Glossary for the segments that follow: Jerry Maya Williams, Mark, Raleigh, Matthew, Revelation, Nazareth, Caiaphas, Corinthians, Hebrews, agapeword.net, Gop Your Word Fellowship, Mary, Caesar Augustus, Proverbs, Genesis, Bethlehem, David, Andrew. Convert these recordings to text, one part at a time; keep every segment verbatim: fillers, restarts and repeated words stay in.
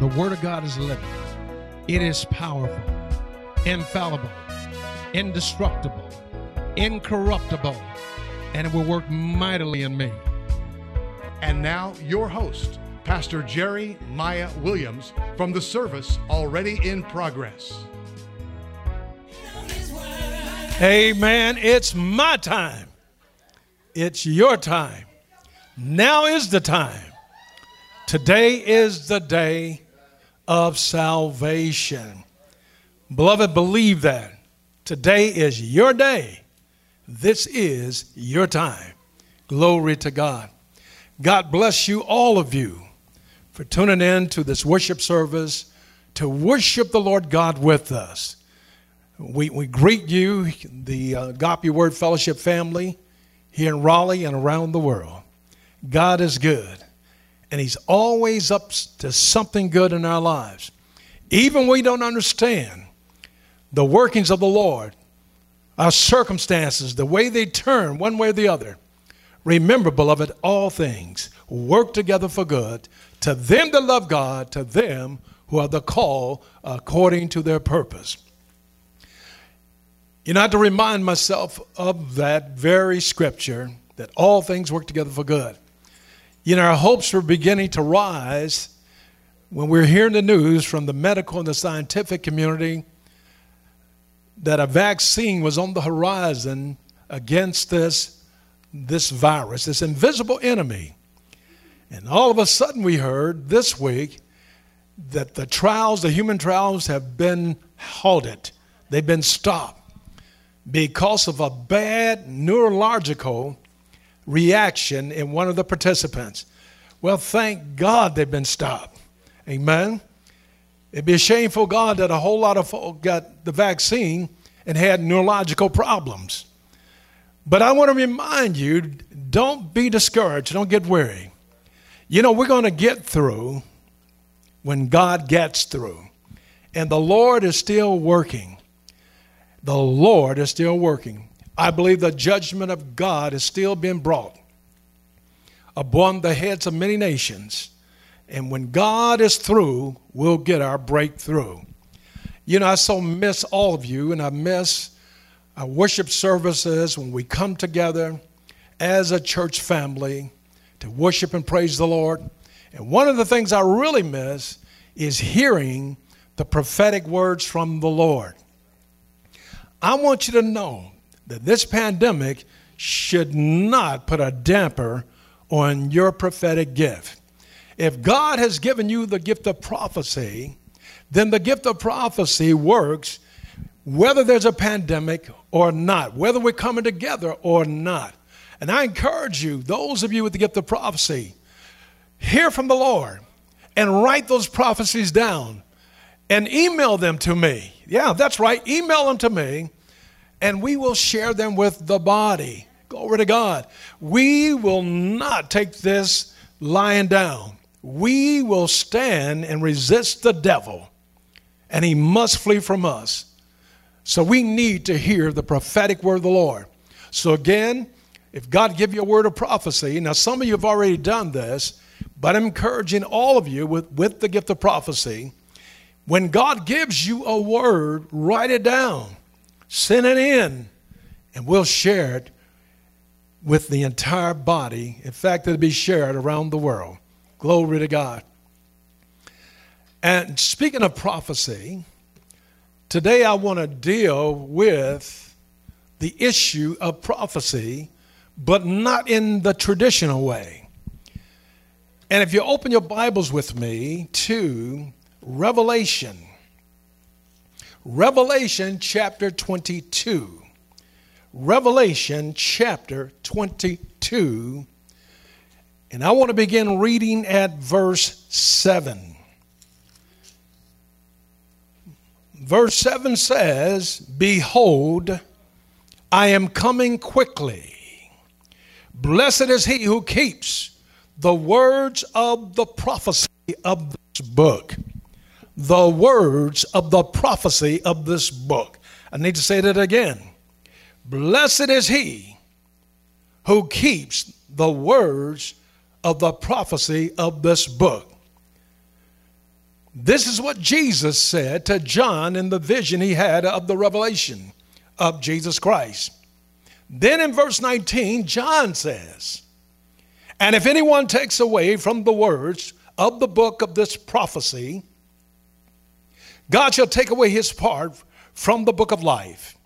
The Word of God is living. It is powerful, infallible, indestructible, incorruptible, and it will work mightily in me. And now, your host, Pastor Jerry Maya Williams, from the service already in progress. Amen. It's my time. It's your time. Now is the time. Today is the day of salvation. Beloved, believe that. Today is your day. This is your time. Glory to God. God bless you, all of you, for tuning in to this worship service to worship the Lord God with us. We, we greet you, the uh, Gop Your Word Fellowship family here in Raleigh and around the world. God is good, and He's always up to something good in our lives. Even we don't understand the workings of the Lord, our circumstances, the way they turn one way or the other. Remember, beloved, all things work together for good to them that love God, to them who are the called according to their purpose. You know, I have to remind myself of that very scripture, that all things work together for good. You know, our hopes were beginning to rise when we were hearing the news from the medical and the scientific community that a vaccine was on the horizon against this, this virus, this invisible enemy. And all of a sudden we heard this week that the trials, the human trials, have been halted. They've been stopped, because of a bad neurological reaction in one of the participants. Well, thank God they've been stopped. Amen. It'd be a shame for God that a whole lot of folk got the vaccine and had neurological problems. But I want to remind you, don't be discouraged. Don't get weary. You know, we're going to get through when God gets through. And the Lord is still working. The Lord is still working. I believe the judgment of God is still being brought upon the heads of many nations. And when God is through, we'll get our breakthrough. You know, I so miss all of you, and I miss our worship services when we come together as a church family to worship and praise the Lord. And one of the things I really miss is hearing the prophetic words from the Lord. I want you to know that this pandemic should not put a damper on your prophetic gift. If God has given you the gift of prophecy, then the gift of prophecy works whether there's a pandemic or not, whether we're coming together or not. And I encourage you, those of you with the gift of prophecy, hear from the Lord and write those prophecies down and email them to me. Yeah, that's right. Email them to me, and we will share them with the body. Glory to God. We will not take this lying down. We will stand and resist the devil, and he must flee from us. So we need to hear the prophetic word of the Lord. So again, if God give you a word of prophecy, now some of you have already done this, but I'm encouraging all of you with, with the gift of prophecy. When God gives you a word, write it down, send it in, and we'll share it with the entire body. In fact, it'll be shared around the world. Glory to God. And speaking of prophecy, today I want to deal with the issue of prophecy, but not in the traditional way. And if you open your Bibles with me to Revelation, Revelation chapter twenty-two, Revelation chapter twenty-two, and I want to begin reading at verse seven. Verse seven says, "Behold, I am coming quickly. Blessed is he who keeps the words of the prophecy of this book." The words of the prophecy of this book. I need to say that again. Blessed is he who keeps the words of the prophecy of this book. This is what Jesus said to John in the vision he had of the revelation of Jesus Christ. Then in verse nineteen, John says, "And if anyone takes away from the words of the book of this prophecy, God shall take away his part from the book of life,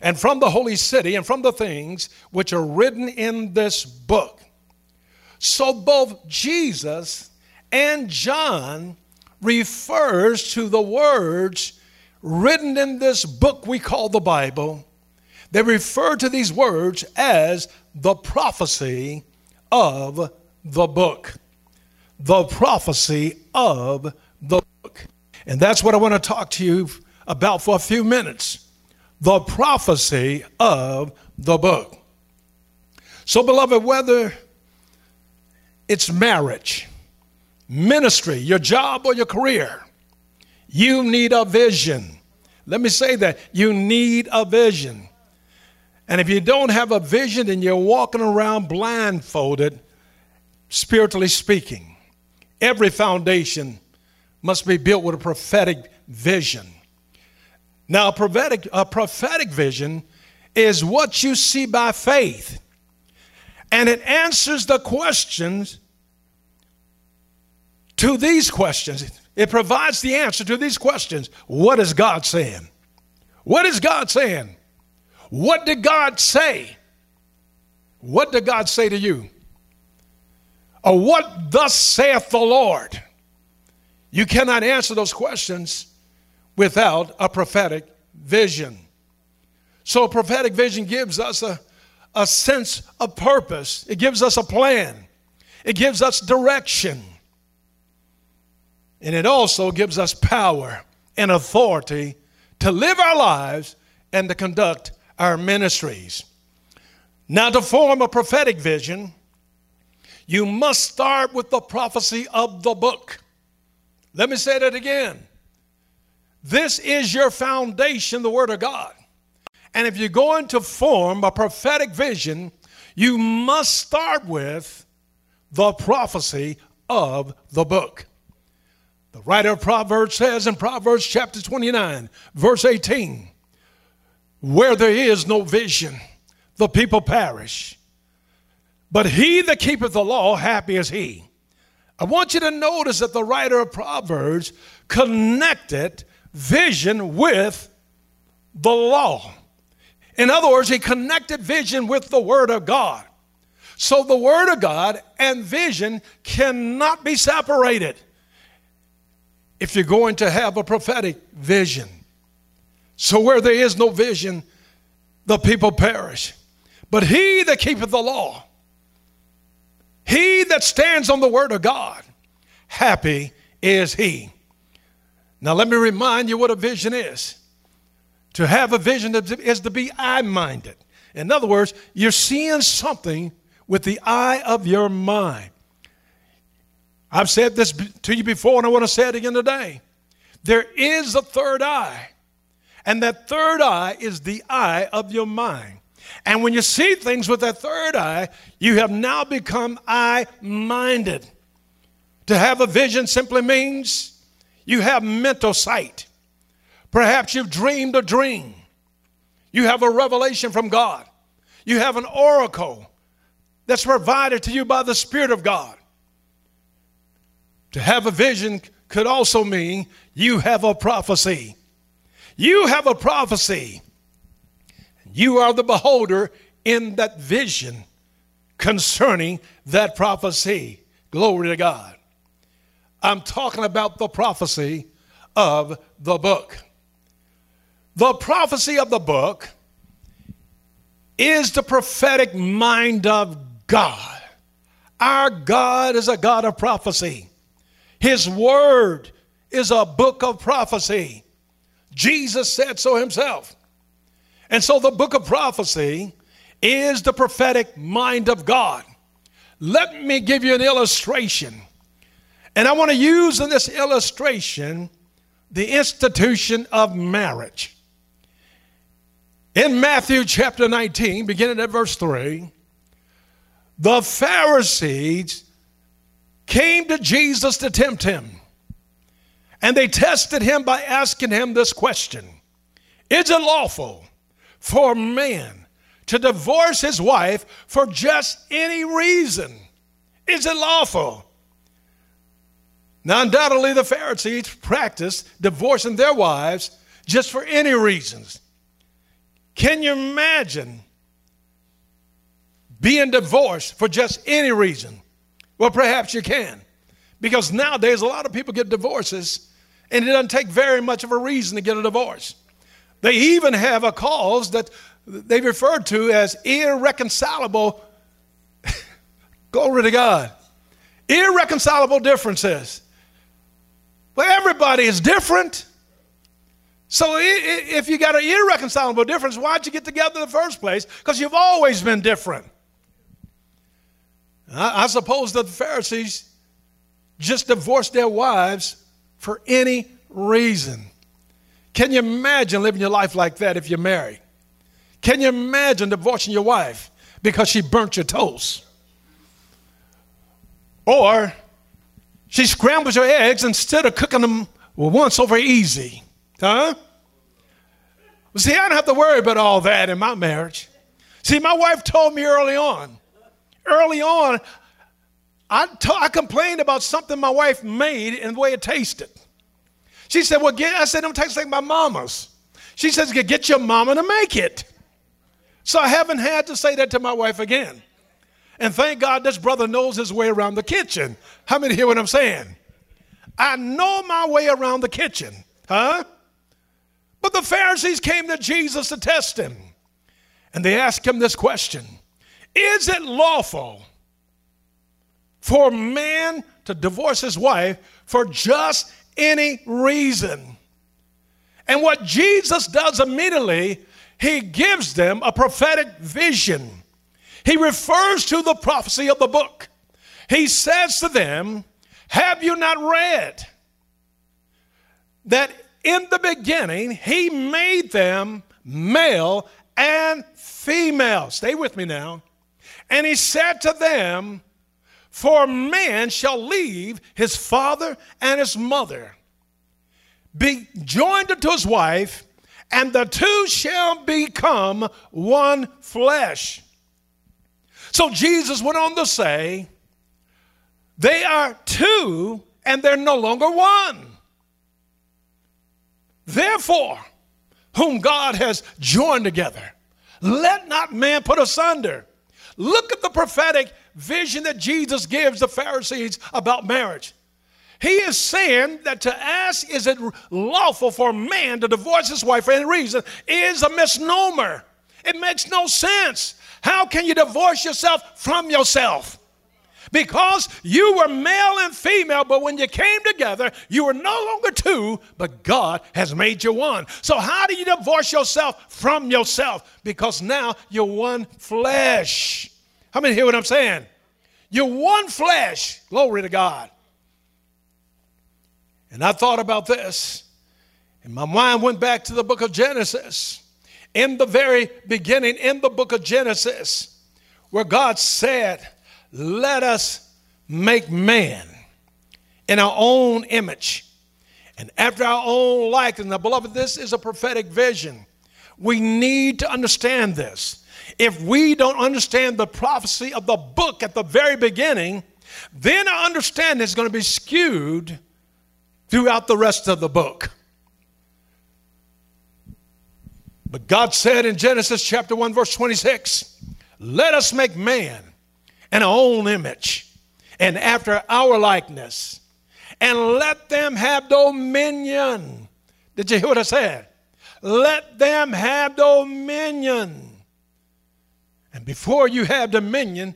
and from the holy city, and from the things which are written in this book." So both Jesus and John refers to the words written in this book we call the Bible. They refer to these words as the prophecy of the book. The prophecy of the book. And that's what I want to talk to you about for a few minutes. The prophecy of the book. So, beloved, whether it's marriage, ministry, your job, or your career, you need a vision. Let me say that. You need a vision. And if you don't have a vision, then you're walking around blindfolded, spiritually speaking. Every foundation must be built with a prophetic vision. Now, a prophetic, a prophetic vision is what you see by faith. And it answers the questions to these questions. It provides the answer to these questions. What is God saying? What is God saying? What did God say? What did God say to you? Or what thus saith the Lord? You cannot answer those questions without a prophetic vision. So a prophetic vision gives us a, a sense of purpose. It gives us a plan. It gives us direction. And it also gives us power and authority to live our lives and to conduct our ministries. Now, to form a prophetic vision, you must start with the prophecy of the book. Let me say that again. This is your foundation, the Word of God. And if you're going to form a prophetic vision, you must start with the prophecy of the book. The writer of Proverbs says in Proverbs chapter twenty-nine, verse eighteen, "Where there is no vision, the people perish. But he that keepeth the law, happy is he." I want you to notice that the writer of Proverbs connected vision with the law. In other words, he connected vision with the Word of God. So the Word of God and vision cannot be separated if you're going to have a prophetic vision. So where there is no vision, the people perish. But he that keepeth the law, he that stands on the Word of God, happy is he. Now let me remind you what a vision is. To have a vision is to be eye-minded. In other words, you're seeing something with the eye of your mind. I've said this to you before, and I want to say it again today. There is a third eye, and that third eye is the eye of your mind. And when you see things with that third eye, you have now become eye-minded. To have a vision simply means you have mental sight. Perhaps you've dreamed a dream. You have a revelation from God. You have an oracle that's provided to you by the Spirit of God. To have a vision could also mean you have a prophecy. You have a prophecy. You are the beholder in that vision concerning that prophecy. Glory to God. I'm talking about the prophecy of the book. The prophecy of the book is the prophetic mind of God. Our God is a God of prophecy. His word is a book of prophecy. Jesus said so himself. And so the book of prophecy is the prophetic mind of God. Let me give you an illustration. And I want to use in this illustration the institution of marriage. In Matthew chapter nineteen, beginning at verse three, the Pharisees came to Jesus to tempt him. And they tested him by asking him this question: is it lawful for a man to divorce his wife for just any reason? Is it lawful? Now, undoubtedly, the Pharisees practiced divorcing their wives just for any reasons. Can you imagine being divorced for just any reason? Well, perhaps you can, because nowadays a lot of people get divorces and it doesn't take very much of a reason to get a divorce. They even have a cause that they refer to as irreconcilable. Glory to God. Irreconcilable differences. Well, everybody is different. So if you got an irreconcilable difference, why'd you get together in the first place? Because you've always been different. I suppose that the Pharisees just divorced their wives for any reason. Can you imagine living your life like that if you're married? Can you imagine divorcing your wife because she burnt your toast? Or she scrambles your eggs instead of cooking them once over easy. Huh? Well, see, I don't have to worry about all that in my marriage. See, my wife told me early on, early on, I, I complained about something my wife made and the way it tasted. She said, well, get, I said, don't taste like my mama's. She says, get your mama to make it. So I haven't had to say that to my wife again. And thank God this brother knows his way around the kitchen. How many hear what I'm saying? I know my way around the kitchen. Huh? But the Pharisees came to Jesus to test him. And they asked him this question: is it lawful for a man to divorce his wife for just any reason? And what Jesus does immediately, he gives them a prophetic vision. He refers to the prophecy of the book. He says to them, have you not read that in the beginning, he made them male and female? Stay with me now. And he said to them, for man shall leave his father and his mother, be joined unto his wife, and the two shall become one flesh. So Jesus went on to say, they are two and they're no longer one. Therefore, whom God has joined together, let not man put asunder. Look at the prophetic vision that Jesus gives the Pharisees about marriage. He is saying that to ask, is it lawful for a man to divorce his wife for any reason, is a misnomer. It makes no sense. How can you divorce yourself from yourself? Because you were male and female, but when you came together, you were no longer two, but God has made you one. So how do you divorce yourself from yourself? Because now you're one flesh. How many hear what I'm saying? You're one flesh. Glory to God. And I thought about this, and my mind went back to the book of Genesis. In the very beginning, in the book of Genesis, where God said, let us make man in our own image and after our own likeness. Now, beloved, this is a prophetic vision. We need to understand this. If we don't understand the prophecy of the book at the very beginning, then our understanding is going to be skewed throughout the rest of the book. But God said in Genesis chapter one, verse twenty-six, let us make man and our own image, and after our likeness, and let them have dominion. Did you hear what I said? Let them have dominion. And before you have dominion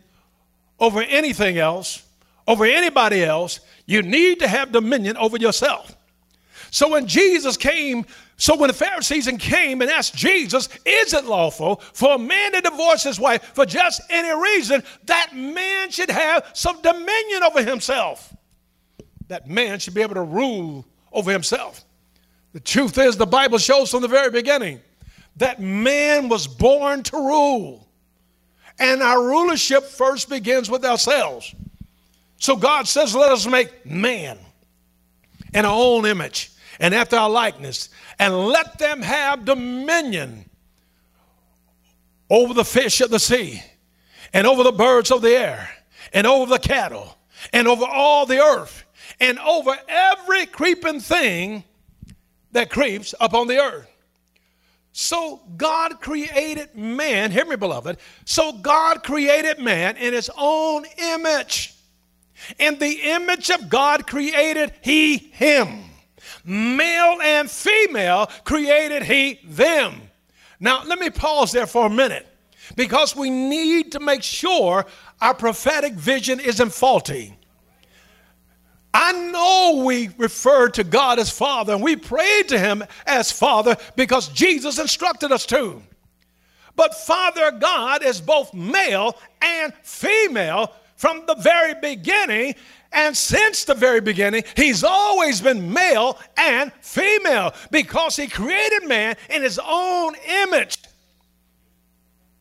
over anything else, over anybody else, you need to have dominion over yourself. So when Jesus came, so when the Pharisees came and asked Jesus, is it lawful for a man to divorce his wife for just any reason, that man should have some dominion over himself. That man should be able to rule over himself. The truth is, the Bible shows from the very beginning that man was born to rule. And our rulership first begins with ourselves. So God says, let us make man and our own image and after our likeness, and let them have dominion over the fish of the sea, and over the birds of the air, and over the cattle, and over all the earth, and over every creeping thing that creeps upon the earth. So God created man, hear me, beloved. So God created man in his own image. In the image of God created he him. Male and female created he them. Now, let me pause there for a minute, because we need to make sure our prophetic vision isn't faulty. I know we refer to God as Father, and we pray to him as Father because Jesus instructed us to. But Father God is both male and female from the very beginning, and since the very beginning, he's always been male and female because he created man in his own image.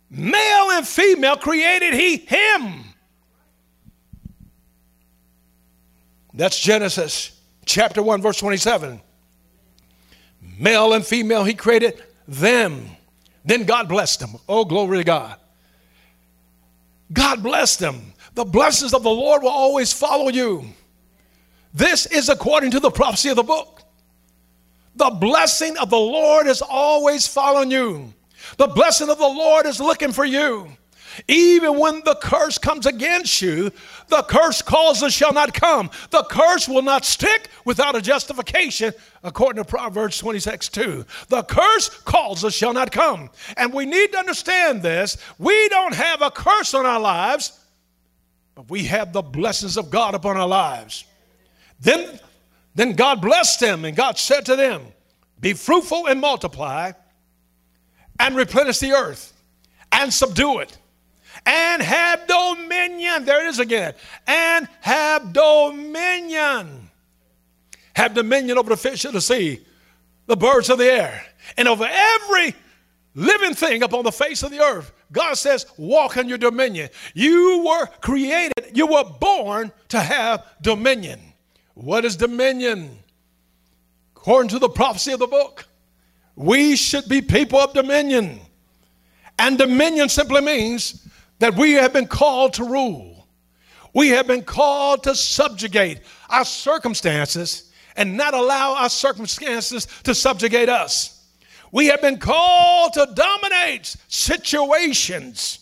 Male and female created he him. That's Genesis chapter one, verse twenty-seven. Male and female, he created them. Then God blessed them. Oh, glory to God. God blessed them. The blessings of the Lord will always follow you. This is according to the prophecy of the book. The blessing of the Lord is always following you. The blessing of the Lord is looking for you. Even when the curse comes against you, the curse causes shall not come. The curse will not stick without a justification, according to Proverbs twenty-six two. The curse causes shall not come. And we need to understand this. We don't have a curse on our lives, but we have the blessings of God upon our lives. Then, then God blessed them, and God said to them, be fruitful and multiply, and replenish the earth, and subdue it, and have dominion. There it is again. And have dominion. Have dominion over the fish of the sea, the birds of the air, and over every living thing upon the face of the earth. God says, walk in your dominion. You were created, you were born to have dominion. What is dominion? According to the prophecy of the book, we should be people of dominion. And dominion simply means that we have been called to rule. We have been called to subjugate our circumstances and not allow our circumstances to subjugate us. We have been called to dominate situations.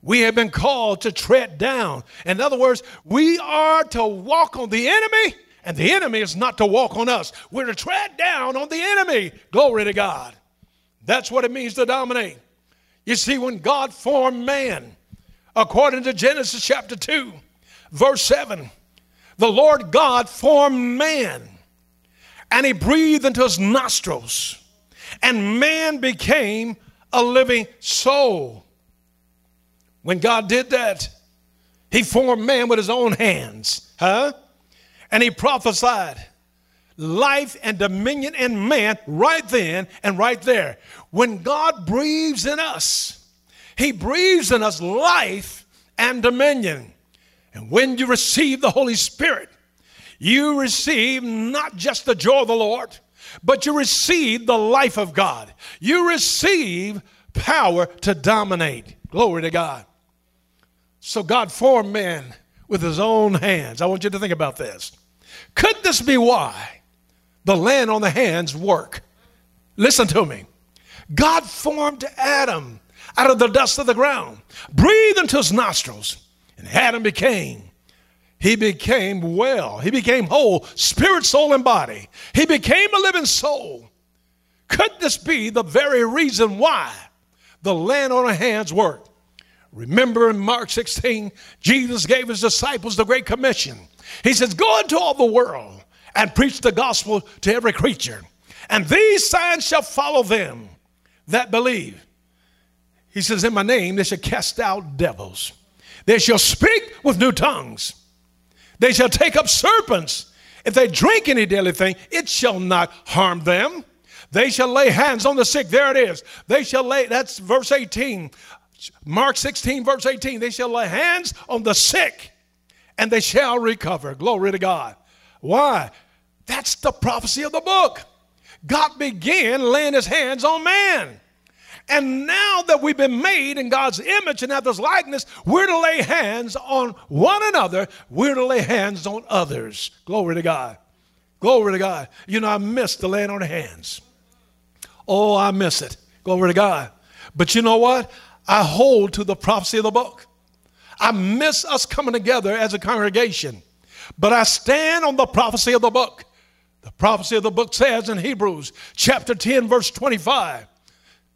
We have been called to tread down. In other words, we are to walk on the enemy, and the enemy is not to walk on us. We're to tread down on the enemy. Glory to God. That's what it means to dominate. You see, when God formed man, according to Genesis chapter two, verse seven, the Lord God formed man, and he breathed into his nostrils, and man became a living soul. When God did that, he formed man with his own hands, huh? And he prophesied life and dominion in man right then and right there. When God breathes in us, he breathes in us life and dominion. And when you receive the Holy Spirit, you receive not just the joy of the Lord, but you receive the life of God. You receive power to dominate. Glory to God. So God formed man with his own hands. I want you to think about this. Could this be why the land on the hands work? Listen to me. God formed Adam out of the dust of the ground, breathed into his nostrils, and Adam became. He became well. He became whole, spirit, soul, and body. He became a living soul. Could this be the very reason why the land on our hands worked? Remember in Mark sixteen, Jesus gave his disciples the Great Commission. He says, go into all the world and preach the gospel to every creature. And these signs shall follow them that believe. He says, in my name, they shall cast out devils. They shall speak with new tongues. They shall take up serpents. If they drink any deadly thing, it shall not harm them. They shall lay hands on the sick. There it is. They shall lay, that's verse eighteen. Mark sixteen, verse eighteen. They shall lay hands on the sick, and they shall recover. Glory to God. Why? That's the prophecy of the book. God began laying his hands on man. And now that we've been made in God's image and after his likeness, we're to lay hands on one another. We're to lay hands on others. Glory to God. Glory to God. You know, I miss the laying on of hands. Oh, I miss it. Glory to God. But you know what? I hold to the prophecy of the book. I miss us coming together as a congregation. But I stand on the prophecy of the book. The prophecy of the book says in Hebrews chapter ten, verse twenty-five,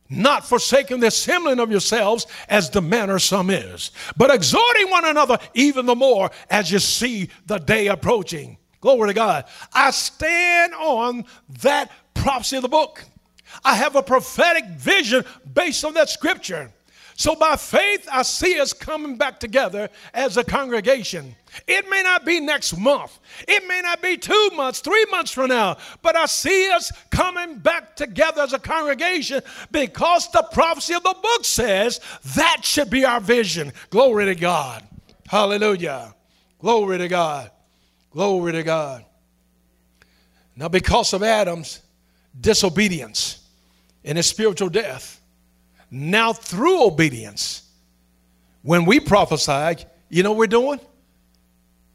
not forsaking the assembling of yourselves as the manner some is, but exhorting one another even the more as you see the day approaching. Glory to God. I stand on that prophecy of the book. I have a prophetic vision based on that scripture. So by faith, I see us coming back together as a congregation. It may not be next month. It may not be two months, three months from now. But I see us coming back together as a congregation because the prophecy of the book says that should be our vision. Glory to God. Hallelujah. Glory to God. Glory to God. Now, because of Adam's disobedience and his spiritual death, now through obedience, when we prophesy, you know what we're doing?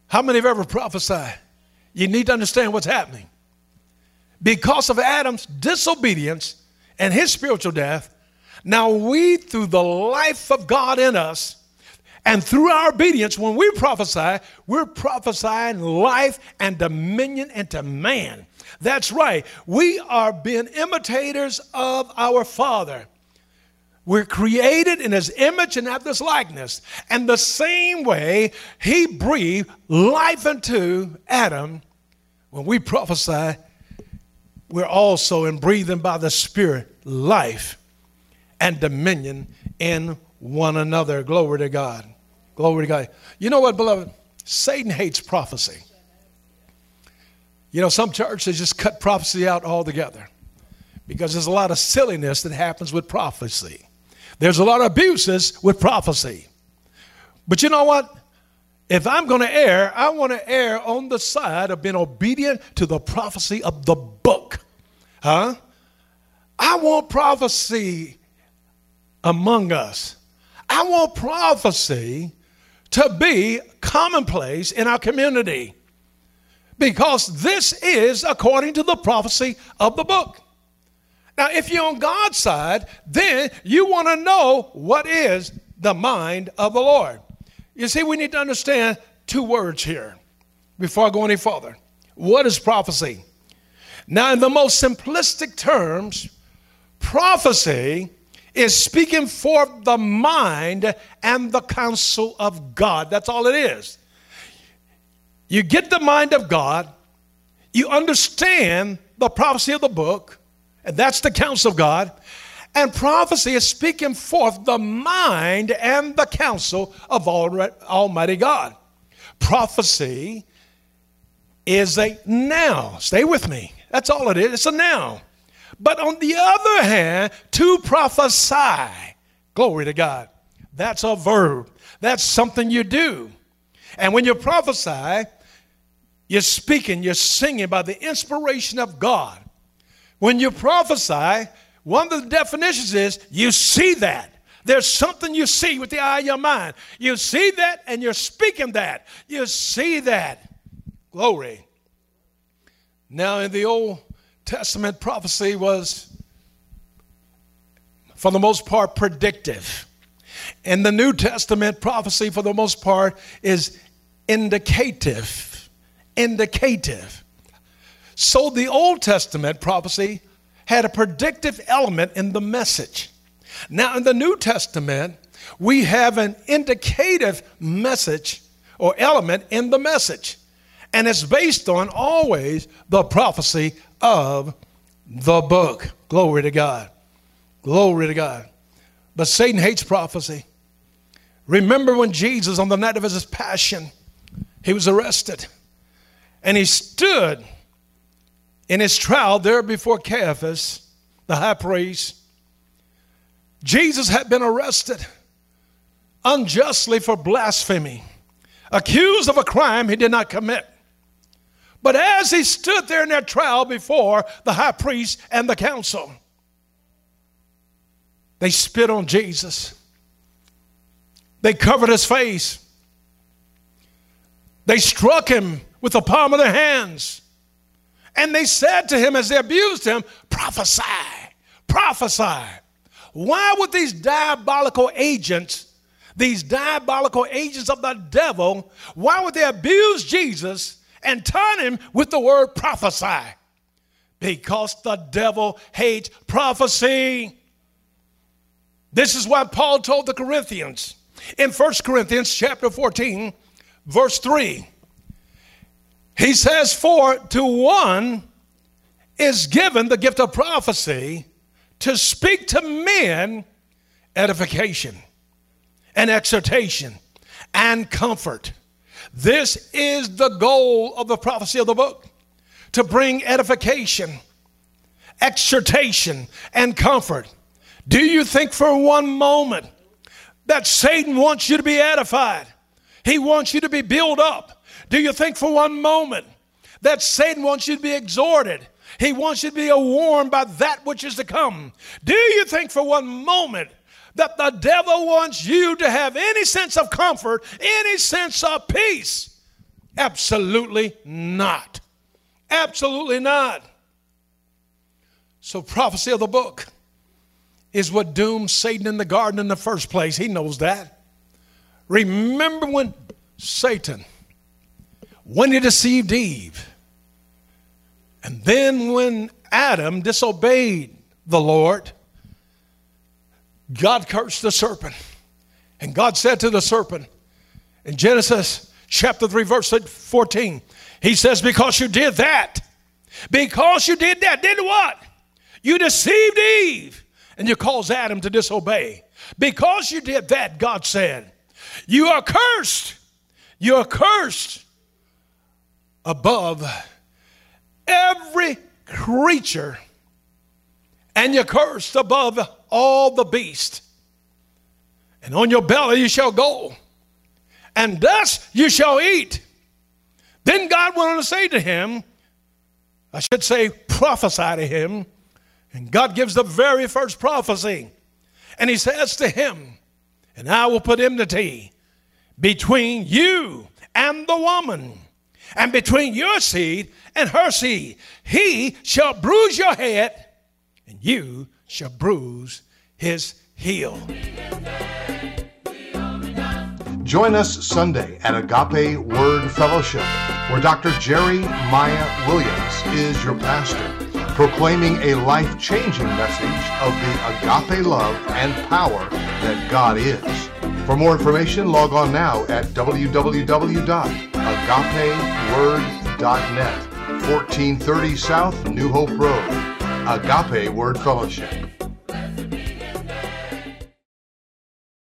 How many have ever prophesied? You need to understand what's happening. Because of Adam's disobedience and his spiritual death, now we, through the life of God in us, and through our obedience, when we prophesy, we're prophesying life and dominion into man. That's right. We are being imitators of our Father. We're created in his image and after his likeness. And the same way he breathed life into Adam, when we prophesy, we're also in breathing by the Spirit life and dominion in one another. Glory to God. Glory to God. You know what, beloved? Satan hates prophecy. You know, some churches just cut prophecy out altogether because there's a lot of silliness that happens with prophecy. There's a lot of abuses with prophecy. But you know what? If I'm going to err, I want to err on the side of being obedient to the prophecy of the book. Huh? I want prophecy among us. I want prophecy to be commonplace in our community because this is according to the prophecy of the book. Now, if you're on God's side, then you want to know what is the mind of the Lord. You see, we need to understand two words here before I go any further. What is prophecy? Now, in the most simplistic terms, prophecy is speaking forth the mind and the counsel of God. That's all it is. You get the mind of God. You understand the prophecy of the book. And that's the counsel of God. And prophecy is speaking forth the mind and the counsel of Almighty God. Prophecy is a noun. Stay with me. That's all it is. It's a noun. But on the other hand, to prophesy, glory to God, that's a verb. That's something you do. And when you prophesy, you're speaking, you're singing by the inspiration of God. When you prophesy, one of the definitions is you see that. There's something you see with the eye of your mind. You see that and you're speaking that. You see that. Glory. Now in the Old Testament, prophecy was, for the most part, predictive. In the New Testament, prophecy, for the most part, is indicative. Indicative. So the Old Testament prophecy had a predictive element in the message. Now in the New Testament, we have an indicative message or element in the message. And it's based on always the prophecy of the book. Glory to God. Glory to God. But Satan hates prophecy. Remember when Jesus, on the night of his passion, he was arrested and he stood in his trial there before Caiaphas, the high priest. Jesus had been arrested unjustly for blasphemy, accused of a crime he did not commit. But as he stood there in their trial before the high priest and the council, they spit on Jesus. They covered his face. They struck him with the palm of their hands. And they said to him as they abused him, prophesy, prophesy. Why would these diabolical agents, these diabolical agents of the devil, why would they abuse Jesus and turn him with the word prophesy? Because the devil hates prophecy. This is why Paul told the Corinthians in First Corinthians chapter fourteen, verse three. He says, for to one is given the gift of prophecy to speak to men edification and exhortation and comfort. This is the goal of the prophecy of the book, to bring edification, exhortation, and comfort. Do you think for one moment that Satan wants you to be edified? He wants you to be built up. Do you think for one moment that Satan wants you to be exhorted? He wants you to be warned by that which is to come. Do you think for one moment that the devil wants you to have any sense of comfort, any sense of peace? Absolutely not. Absolutely not. So prophecy of the book is what doomed Satan in the garden in the first place. He knows that. Remember when Satan, when he deceived Eve, and then when Adam disobeyed the Lord, God cursed the serpent. And God said to the serpent in Genesis chapter three, verse fourteen, he says, because you did that, because you did that, did what? You deceived Eve and you caused Adam to disobey. Because you did that, God said, you are cursed. You are cursed above every creature, and you're cursed above all the beasts. And on your belly you shall go, and dust you shall eat. Then God went on to say to him, I should say prophesy to him. And God gives the very first prophecy. And he says to him, and I will put enmity between you and the woman, and between your seed and her seed. He shall bruise your head, and you shall bruise his heel. Join us Sunday at Agape Word Fellowship, where Doctor Jerry Maya Williams is your pastor, proclaiming a life-changing message of the agape love and power that God is. For more information, log on now at w w w dot agape word dot net, fourteen thirty South New Hope Road, Agape Word Fellowship.